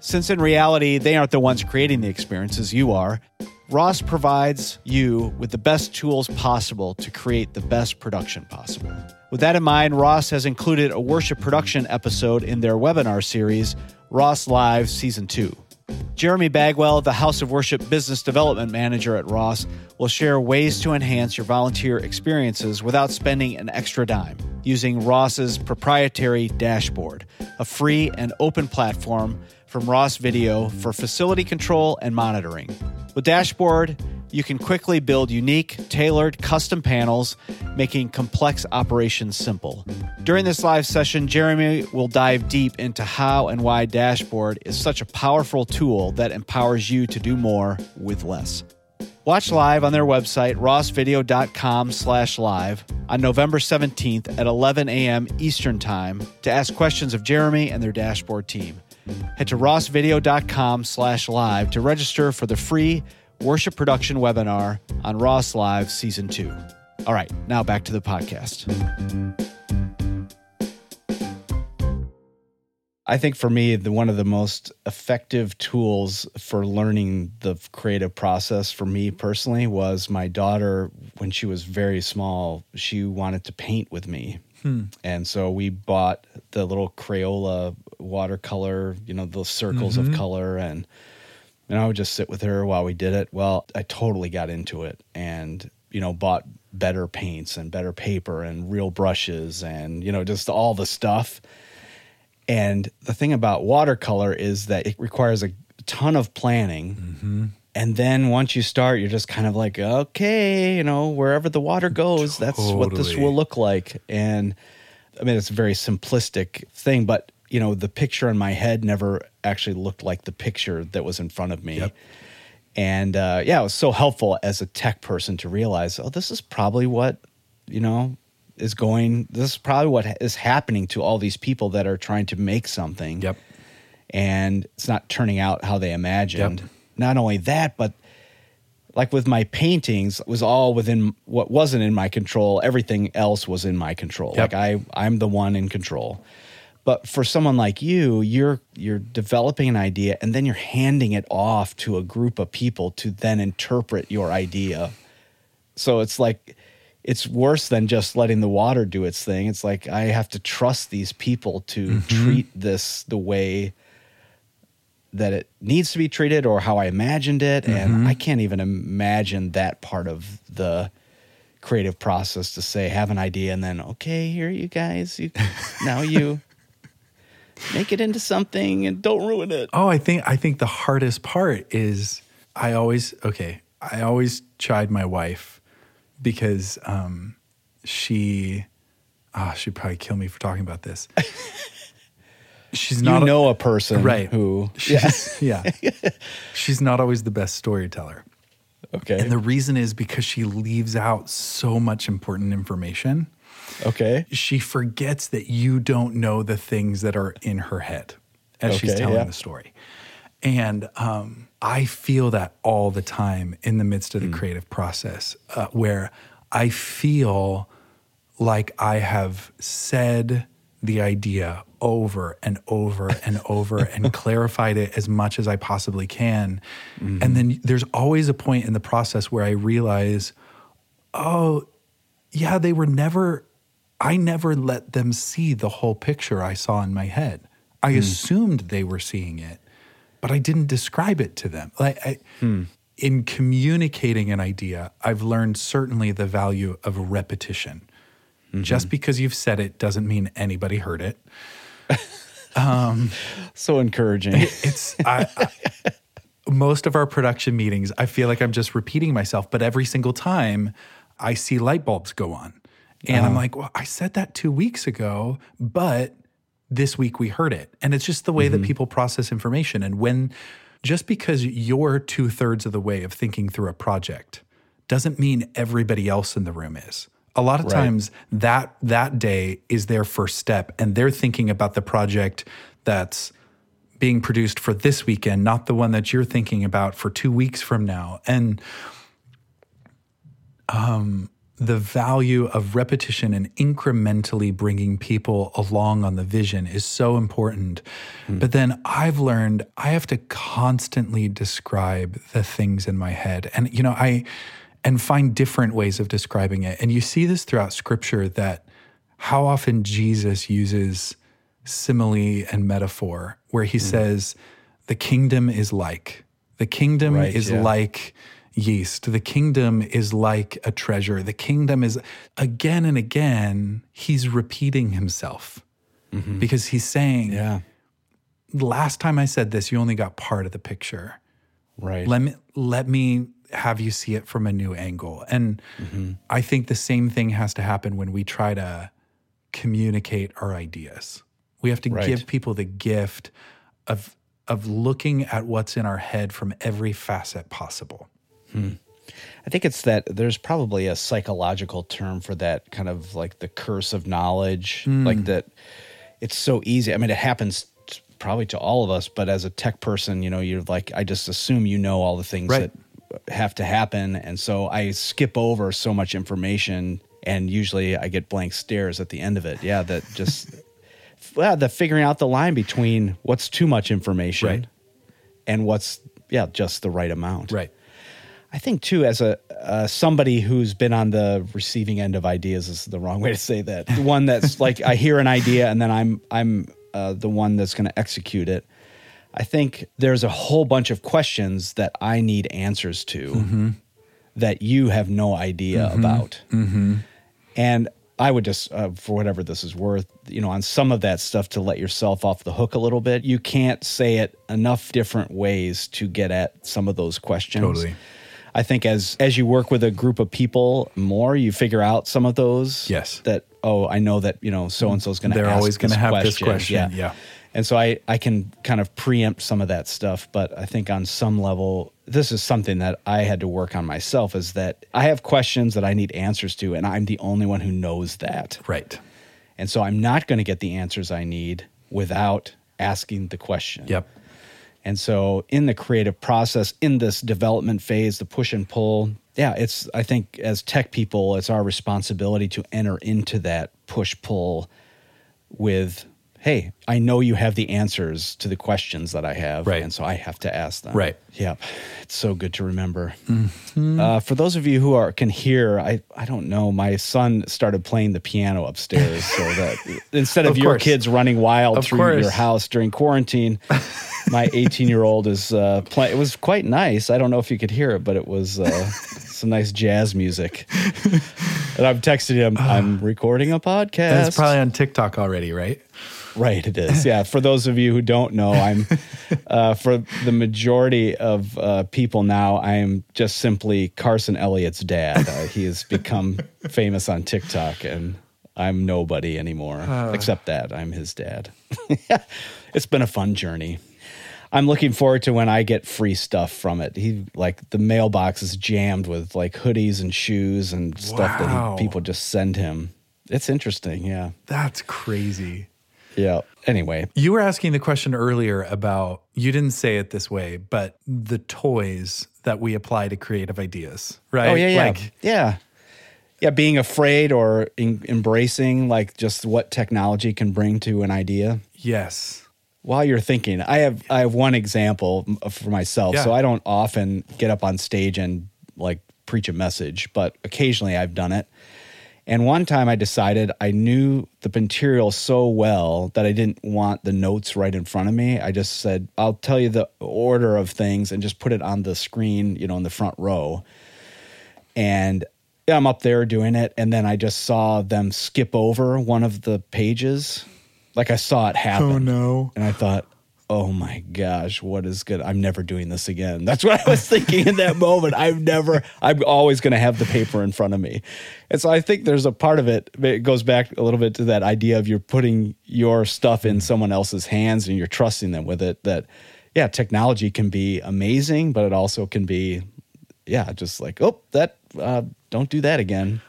Since in reality, they aren't the ones creating the experiences, you are. Ross provides you with the best tools possible to create the best production possible. With that in mind, Ross has included a worship production episode in their webinar series, Ross Live Season two. Jeremy Bagwell, the House of Worship Business Development Manager at Ross, will share ways to enhance your volunteer experiences without spending an extra dime using Ross's proprietary Dashboard, a free and open platform from Ross Video for facility control and monitoring. With Dashboard, you can quickly build unique, tailored, custom panels, making complex operations simple. During this live session, Jeremy will dive deep into how and why Dashboard is such a powerful tool that empowers you to do more with less. Watch live on their website, rossvideo.com slash live, on November seventeenth at eleven a.m. Eastern Time to ask questions of Jeremy and their Dashboard team. Head to rossvideo.com slash live to register for the free Worship Production Webinar on Ross Live Season two. All right, now back to the podcast. I think for me, the one of the most effective tools for learning the creative process for me personally was my daughter, when she was very small, she wanted to paint with me. Hmm. And so we bought the little Crayola watercolor, you know, those circles mm-hmm. of color and And I would just sit with her while we did it. Well, I totally got into it and, you know, bought better paints and better paper and real brushes and, you know, just all the stuff. And the thing about watercolor is that it requires a ton of planning. Mm-hmm. And then once you start, you're just kind of like, okay, you know, wherever the water goes, totally. That's what this will look like. And I mean, it's a very simplistic thing, but, you know, the picture in my head never actually looked like the picture that was in front of me. Yep. And uh, yeah, it was so helpful as a tech person to realize, oh, this is probably what, you know, is going, this is probably what is happening to all these people that are trying to make something. Yep. And it's not turning out how they imagined. Yep. Not only that, but like with my paintings, it was all within what wasn't in my control. Everything else was in my control. Yep. Like I, I'm the one in control. But for someone like you, you're you're developing an idea and then you're handing it off to a group of people to then interpret your idea. So it's like, it's worse than just letting the water do its thing. It's like, I have to trust these people to mm-hmm. treat this the way that it needs to be treated or how I imagined it. Mm-hmm. And I can't even imagine that part of the creative process, to say, have an idea and then, okay, here you guys, you now you... make it into something and don't ruin it. Oh, I think I think the hardest part is I always, okay, I always chide my wife because um, she, ah, oh, she'd probably kill me for talking about this. She's not- You know a, a person right, who- she's, Yeah. yeah. She's not always the best storyteller. Okay. And the reason is because she leaves out so much important information. Okay. She forgets that you don't know the things that are in her head as okay, she's telling yeah. the story. And um, I feel that all the time in the midst of the mm. creative process uh, where I feel like I have said the idea over and over and over and clarified it as much as I possibly can. Mm-hmm. And then there's always a point in the process where I realize, oh, yeah, they were never... I never let them see the whole picture I saw in my head. I mm. assumed they were seeing it, but I didn't describe it to them. Like I, mm. in communicating an idea, I've learned certainly the value of repetition. Mm-hmm. Just because you've said it doesn't mean anybody heard it. Um, so encouraging. It, it's I, I, most of our production meetings, I feel like I'm just repeating myself, but every single time I see light bulbs go on. And uh-huh. I'm like, well, I said that two weeks ago, but this week we heard it. And it's just the way mm-hmm. that people process information. And when, just because you're two thirds of the way of thinking through a project doesn't mean everybody else in the room is. A lot of right. times that that day is their first step and they're thinking about the project that's being produced for this weekend, not the one that you're thinking about for two weeks from now. And, um, the value of repetition and incrementally bringing people along on the vision is so important. Mm. But then I've learned I have to constantly describe the things in my head and, you know, I, and find different ways of describing it. And you see this throughout scripture, that how often Jesus uses simile and metaphor where he mm. says, the kingdom is like, the kingdom right, is yeah. like yeast. The kingdom is like a treasure. The kingdom is, again and again, he's repeating himself mm-hmm. because he's saying, yeah. last time I said this, you only got part of the picture. Right. Let me, let me have you see it from a new angle. And mm-hmm. I think the same thing has to happen when we try to communicate our ideas. We have to right. give people the gift of, of looking at what's in our head from every facet possible. Hmm. I think it's that there's probably a psychological term for that, kind of like the curse of knowledge, mm. like that it's so easy. I mean, it happens t- probably to all of us, but as a tech person, you know, you're like, I just assume you know all the things right. that have to happen. And so I skip over so much information and usually I get blank stares at the end of it. Yeah, that just, well, the figuring out the line between what's too much information right. and what's, yeah, just the right amount. Right. I think, too, as a uh, somebody who's been on the receiving end of ideas is the wrong way to say that. The one that's like, I hear an idea and then I'm I'm uh, the one that's going to execute it. I think there's a whole bunch of questions that I need answers to mm-hmm. that you have no idea mm-hmm. about. Mm-hmm. And I would just, uh, for whatever this is worth, you know, on some of that stuff to let yourself off the hook a little bit. You can't say it enough different ways to get at some of those questions. Totally. I think as as you work with a group of people more, you figure out some of those. Yes. That, oh, I know that, you know, so-and-so is going to ask this question. They're always going to have this question. Yeah. yeah. And so I, I can kind of preempt some of that stuff, but I think on some level, this is something that I had to work on myself, is that I have questions that I need answers to, and I'm the only one who knows that. Right. And so I'm not going to get the answers I need without asking the question. Yep. And so in the creative process, in this development phase, the push and pull, yeah, it's, I think as tech people, it's our responsibility to enter into that push-pull with, hey, I know you have the answers to the questions that I have, right. and so I have to ask them. Right. Yeah, it's so good to remember. Mm-hmm. Uh, for those of you who are can hear, I, I don't know, my son started playing the piano upstairs, so that instead of, of your course. kids running wild of through course. your house during quarantine, my eighteen-year-old is uh, playing. It was quite nice. I don't know if you could hear it, but it was uh, some nice jazz music. And I've texted him, I'm recording a podcast. And it's probably on TikTok already, right? Right, it is. Yeah, for those of you who don't know, I'm uh, for the majority of uh, people now, I'm just simply Carson Elliott's dad. Uh, he has become famous on TikTok, and I'm nobody anymore, uh. except that I'm his dad. It's been a fun journey. I'm looking forward to when I get free stuff from it. He like the mailbox is jammed with like hoodies and shoes and wow. stuff that he, people just send him. It's interesting, yeah. That's crazy. Yeah. Anyway. You were asking the question earlier about, you didn't say it this way, but the toys that we apply to creative ideas, right? Oh, yeah, yeah. Like, yeah. Yeah, being afraid or in- embracing like just what technology can bring to an idea. Yes. While you're thinking, I have I have one example for myself. Yeah. So I don't often get up on stage and like preach a message, but occasionally I've done it. And one time I decided I knew the material so well that I didn't want the notes right in front of me. I just said, I'll tell you the order of things and just put it on the screen, you know, in the front row. And I'm up there doing it. And then I just saw them skip over one of the pages. Like I saw it happen. Oh, no. And I thought, oh my gosh, what is good? I'm never doing this again. That's what I was thinking in that moment. I've never, I'm always going to have the paper in front of me. And so I think there's a part of it, it goes back a little bit to that idea of you're putting your stuff in someone else's hands and you're trusting them with it, that, yeah, technology can be amazing, but it also can be, yeah, just like, oh, that, uh, don't do that again.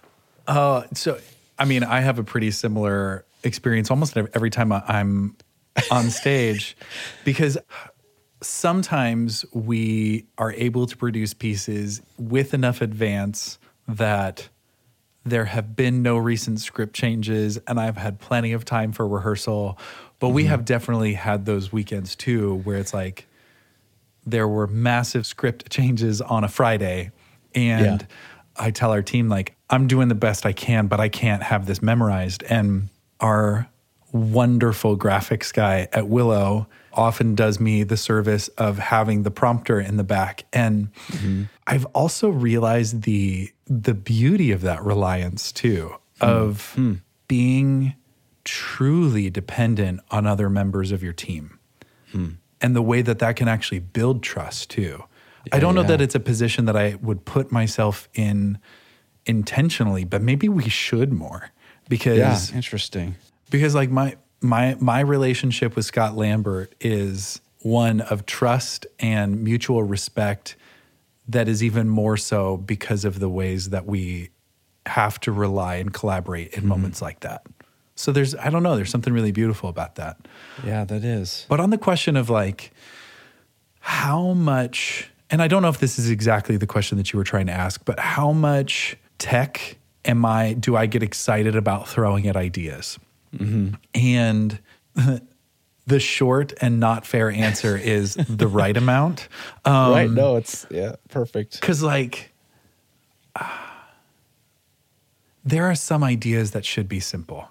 Uh, so, I mean, I have a pretty similar experience almost every time I'm on stage, because sometimes we are able to produce pieces with enough advance that there have been no recent script changes and I've had plenty of time for rehearsal. But mm-hmm. we have definitely had those weekends too where it's like there were massive script changes on a Friday and yeah. I tell our team, like, I'm doing the best I can, but I can't have this memorized. And our wonderful graphics guy at Willow often does me the service of having the prompter in the back. And mm-hmm. I've also realized the the beauty of that reliance too, mm-hmm. of mm-hmm. being truly dependent on other members of your team mm-hmm. and the way that that can actually build trust too. Yeah, I don't know yeah. that it's a position that I would put myself in intentionally, but maybe we should more because- Yeah, interesting. Because like my my my relationship with Scott Lambert is one of trust and mutual respect that is even more so because of the ways that we have to rely and collaborate in mm-hmm. moments like that. So there's, I don't know, there's something really beautiful about that. Yeah, that is. But on the question of like how much, and I don't know if this is exactly the question that you were trying to ask, but how much tech am I, do I get excited about throwing at ideas? Mm-hmm. And the short and not fair answer is the right amount. Um, right, no, it's, yeah, perfect. Because like, uh, there are some ideas that should be simple.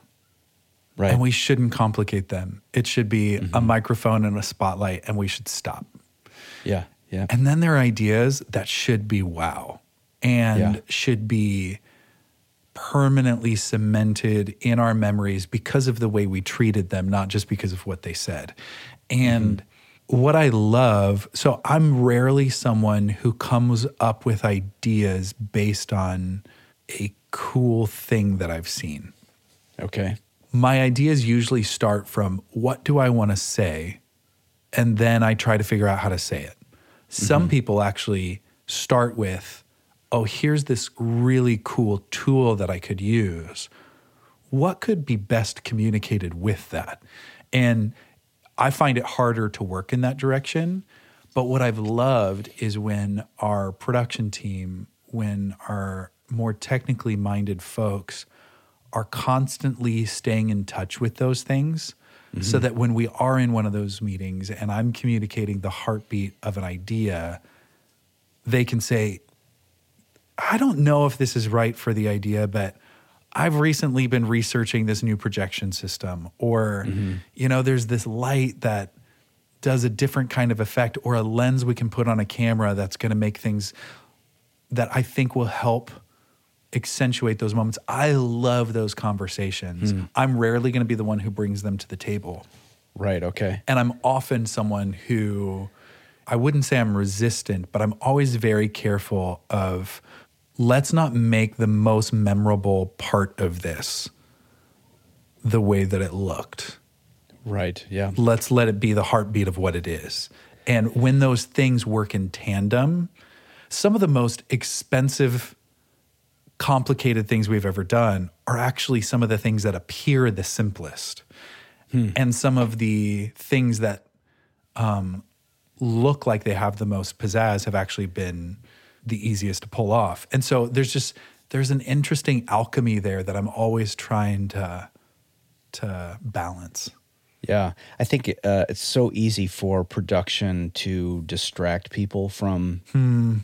Right. And we shouldn't complicate them. It should be mm-hmm. a microphone and a spotlight, and we should stop. Yeah, yeah. And then there are ideas that should be wow and yeah. should be permanently cemented in our memories because of the way we treated them, not just because of what they said. And mm-hmm. what I love, so I'm rarely someone who comes up with ideas based on a cool thing that I've seen. Okay. My ideas usually start from what do I want to say, and then I try to figure out how to say it. Some mm-hmm. people actually start with, oh, here's this really cool tool that I could use. What could be best communicated with that? And I find it harder to work in that direction. But what I've loved is when our production team, when our more technically minded folks are constantly staying in touch with those things mm-hmm. so that when we are in one of those meetings and I'm communicating the heartbeat of an idea, they can say, I don't know if this is right for the idea, but I've recently been researching this new projection system, or, mm-hmm. you know, there's this light that does a different kind of effect, or a lens we can put on a camera that's going to make things that I think will help accentuate those moments. I love those conversations. Mm. I'm rarely going to be the one who brings them to the table. Right, okay. And I'm often someone who, I wouldn't say I'm resistant, but I'm always very careful of, let's not make the most memorable part of this the way that it looked. Right, yeah. Let's let it be the heartbeat of what it is. And when those things work in tandem, some of the most expensive, complicated things we've ever done are actually some of the things that appear the simplest. Hmm. And some of the things that um, look like they have the most pizzazz have actually been the easiest to pull off. And so there's just, there's an interesting alchemy there that I'm always trying to, to balance. Yeah. I think uh, it's so easy for production to distract people from hmm.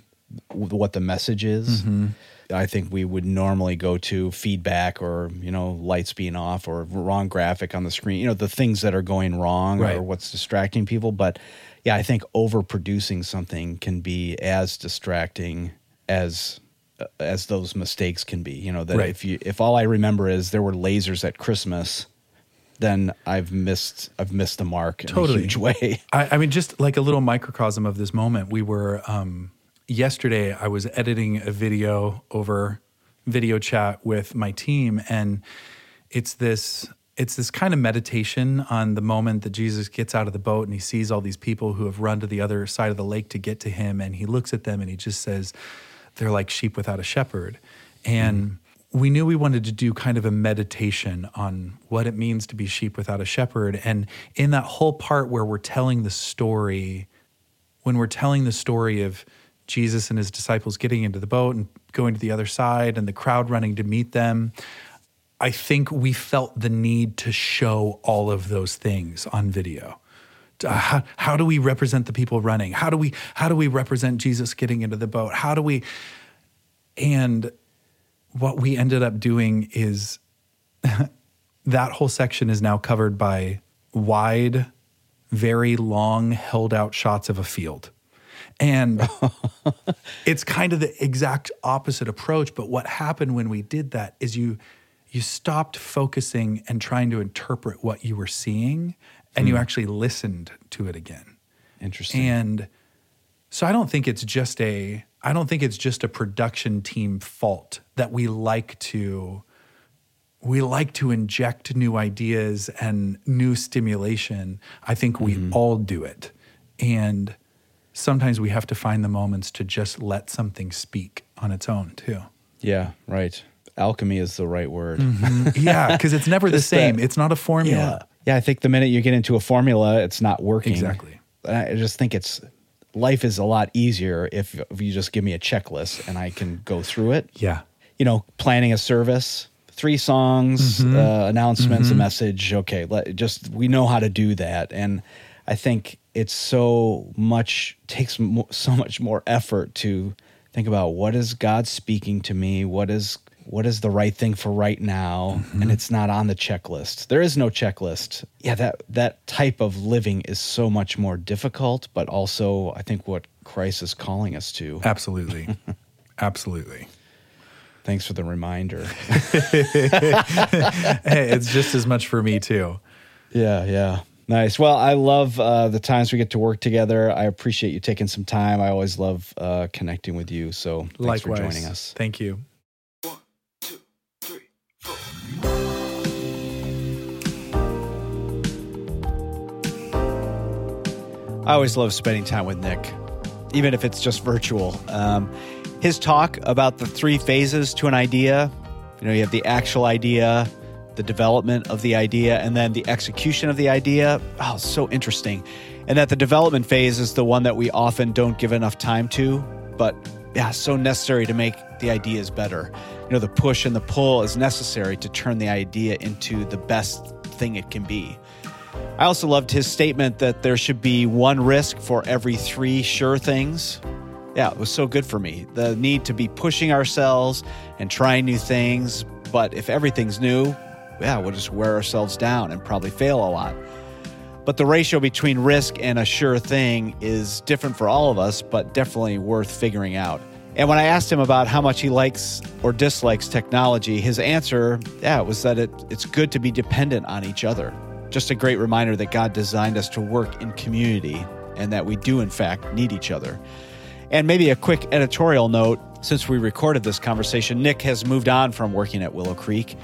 what the message is. Mm-hmm. I think we would normally go to feedback or, you know, lights being off or wrong graphic on the screen, you know, the things that are going wrong right. or what's distracting people. But yeah, I think overproducing something can be as distracting as as those mistakes can be. You know, that right. if you if all I remember is there were lasers at Christmas, then I've missed I've missed the mark totally. in a huge way. I, I mean, just like a little microcosm of this moment, we were um, yesterday, I was editing a video over video chat with my team, and it's this it's this kind of meditation on the moment that Jesus gets out of the boat and he sees all these people who have run to the other side of the lake to get to him, and he looks at them and he just says, they're like sheep without a shepherd. And mm-hmm. we knew we wanted to do kind of a meditation on what it means to be sheep without a shepherd. And in that whole part where we're telling the story, when we're telling the story of Jesus and his disciples getting into the boat and going to the other side and the crowd running to meet them, I think we felt the need to show all of those things on video. Uh, how, how do we represent the people running? How do we how do we represent Jesus getting into the boat? How do we... And what we ended up doing is that whole section is now covered by wide, very long, held-out shots of a field. And it's kind of the exact opposite approach. But what happened when we did that is you you stopped focusing and trying to interpret what you were seeing, and mm. you actually listened to it again. Interesting. And so I don't think it's just a I don't think it's just a production team fault that we like to we like to inject new ideas and new stimulation. I think we mm. all do it. And sometimes we have to find the moments to just let something speak on its own too. Yeah, right. Alchemy is the right word. Mm-hmm. Yeah, because it's never the same. That, it's not a formula. Yeah. yeah, I think the minute you get into a formula, it's not working. Exactly. I just think it's life is a lot easier if, if you just give me a checklist and I can go through it. Yeah. You know, planning a service, three songs, mm-hmm. uh, announcements, mm-hmm. a message. Okay, let, just we know how to do that. And I think it's so much, takes mo- so much more effort to think about what is God speaking to me? What is what is the right thing for right now? Mm-hmm. And it's not on the checklist. There is no checklist. Yeah, that that type of living is so much more difficult, but also I think what Christ is calling us to. Absolutely. Absolutely. Thanks for the reminder. Hey, it's just as much for me too. Yeah, yeah. Nice. Well, I love uh, the times we get to work together. I appreciate you taking some time. I always love uh, connecting with you. So thanks Likewise. For joining us. Thank you. One, two, three, four. I always love spending time with Nick, even if it's just virtual. Um, his talk about the three phases to an idea, you know, you have the actual idea, the development of the idea, and then the execution of the idea. Oh, so interesting. And that the development phase is the one that we often don't give enough time to, but yeah, so necessary to make the ideas better. You know, the push and the pull is necessary to turn the idea into the best thing it can be. I also loved his statement that there should be one risk for every three sure things. Yeah, it was so good for me. The need to be pushing ourselves and trying new things, but if everything's new, yeah, we'll just wear ourselves down and probably fail a lot. But the ratio between risk and a sure thing is different for all of us, but definitely worth figuring out. And when I asked him about how much he likes or dislikes technology, his answer, yeah, was that it, it's good to be dependent on each other. Just a great reminder that God designed us to work in community and that we do, in fact, need each other. And maybe a quick editorial note, since we recorded this conversation, Nick has moved on from working at Willow Creek.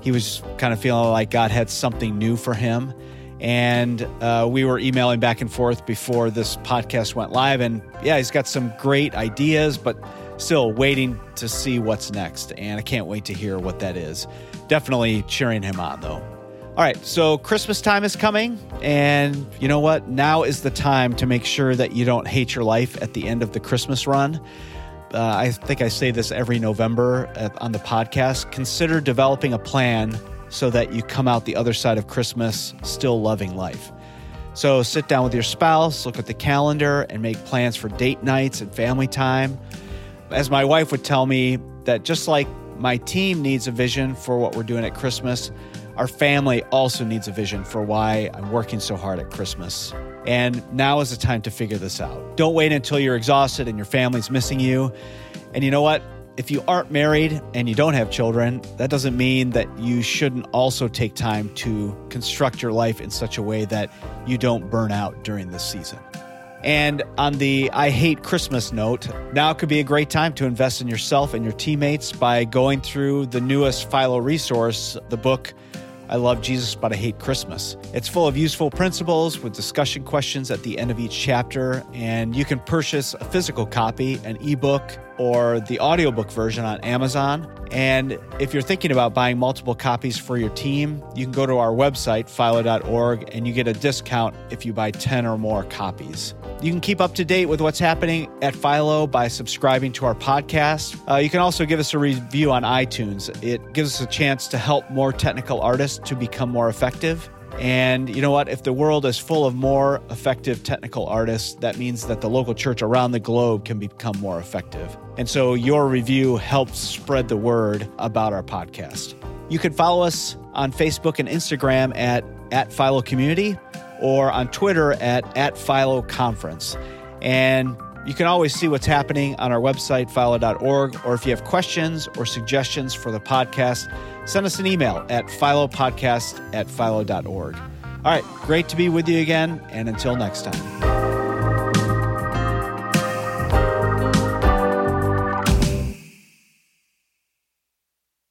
He was kind of feeling like God had something new for him. And uh, we were emailing back and forth before this podcast went live. And yeah, he's got some great ideas, but still waiting to see what's next. And I can't wait to hear what that is. Definitely cheering him on, though. All right, so Christmas time is coming. And you know what? Now is the time to make sure that you don't hate your life at the end of the Christmas run. Uh, I think I say this every November at, on the podcast, consider developing a plan so that you come out the other side of Christmas still loving life. So sit down with your spouse, look at the calendar, and make plans for date nights and family time. As my wife would tell me, that just like my team needs a vision for what we're doing at Christmas, our family also needs a vision for why I'm working so hard at Christmas. And now is the time to figure this out. Don't wait until you're exhausted and your family's missing you. And you know what? If you aren't married and you don't have children, that doesn't mean that you shouldn't also take time to construct your life in such a way that you don't burn out during this season. And on the I hate Christmas note, now could be a great time to invest in yourself and your teammates by going through the newest Philo resource, the book, I Love Jesus, But I Hate Christmas. It's full of useful principles with discussion questions at the end of each chapter, and you can purchase a physical copy, an ebook, or the audiobook version on Amazon. And if you're thinking about buying multiple copies for your team, you can go to our website, philo dot org, and you get a discount if you buy ten or more copies. You can keep up to date with what's happening at Philo by subscribing to our podcast. Uh, you can also give us a review on iTunes. It gives us a chance to help more technical artists to become more effective. And you know what? If the world is full of more effective technical artists, that means that the local church around the globe can become more effective. And so your review helps spread the word about our podcast. You can follow us on Facebook and Instagram at, at Philo Community, or on Twitter at, at Philo Conference. And you can always see what's happening on our website, philo dot org, or if you have questions or suggestions for the podcast, send us an email at philopodcast at philo dot org. All right, great to be with you again, and until next time.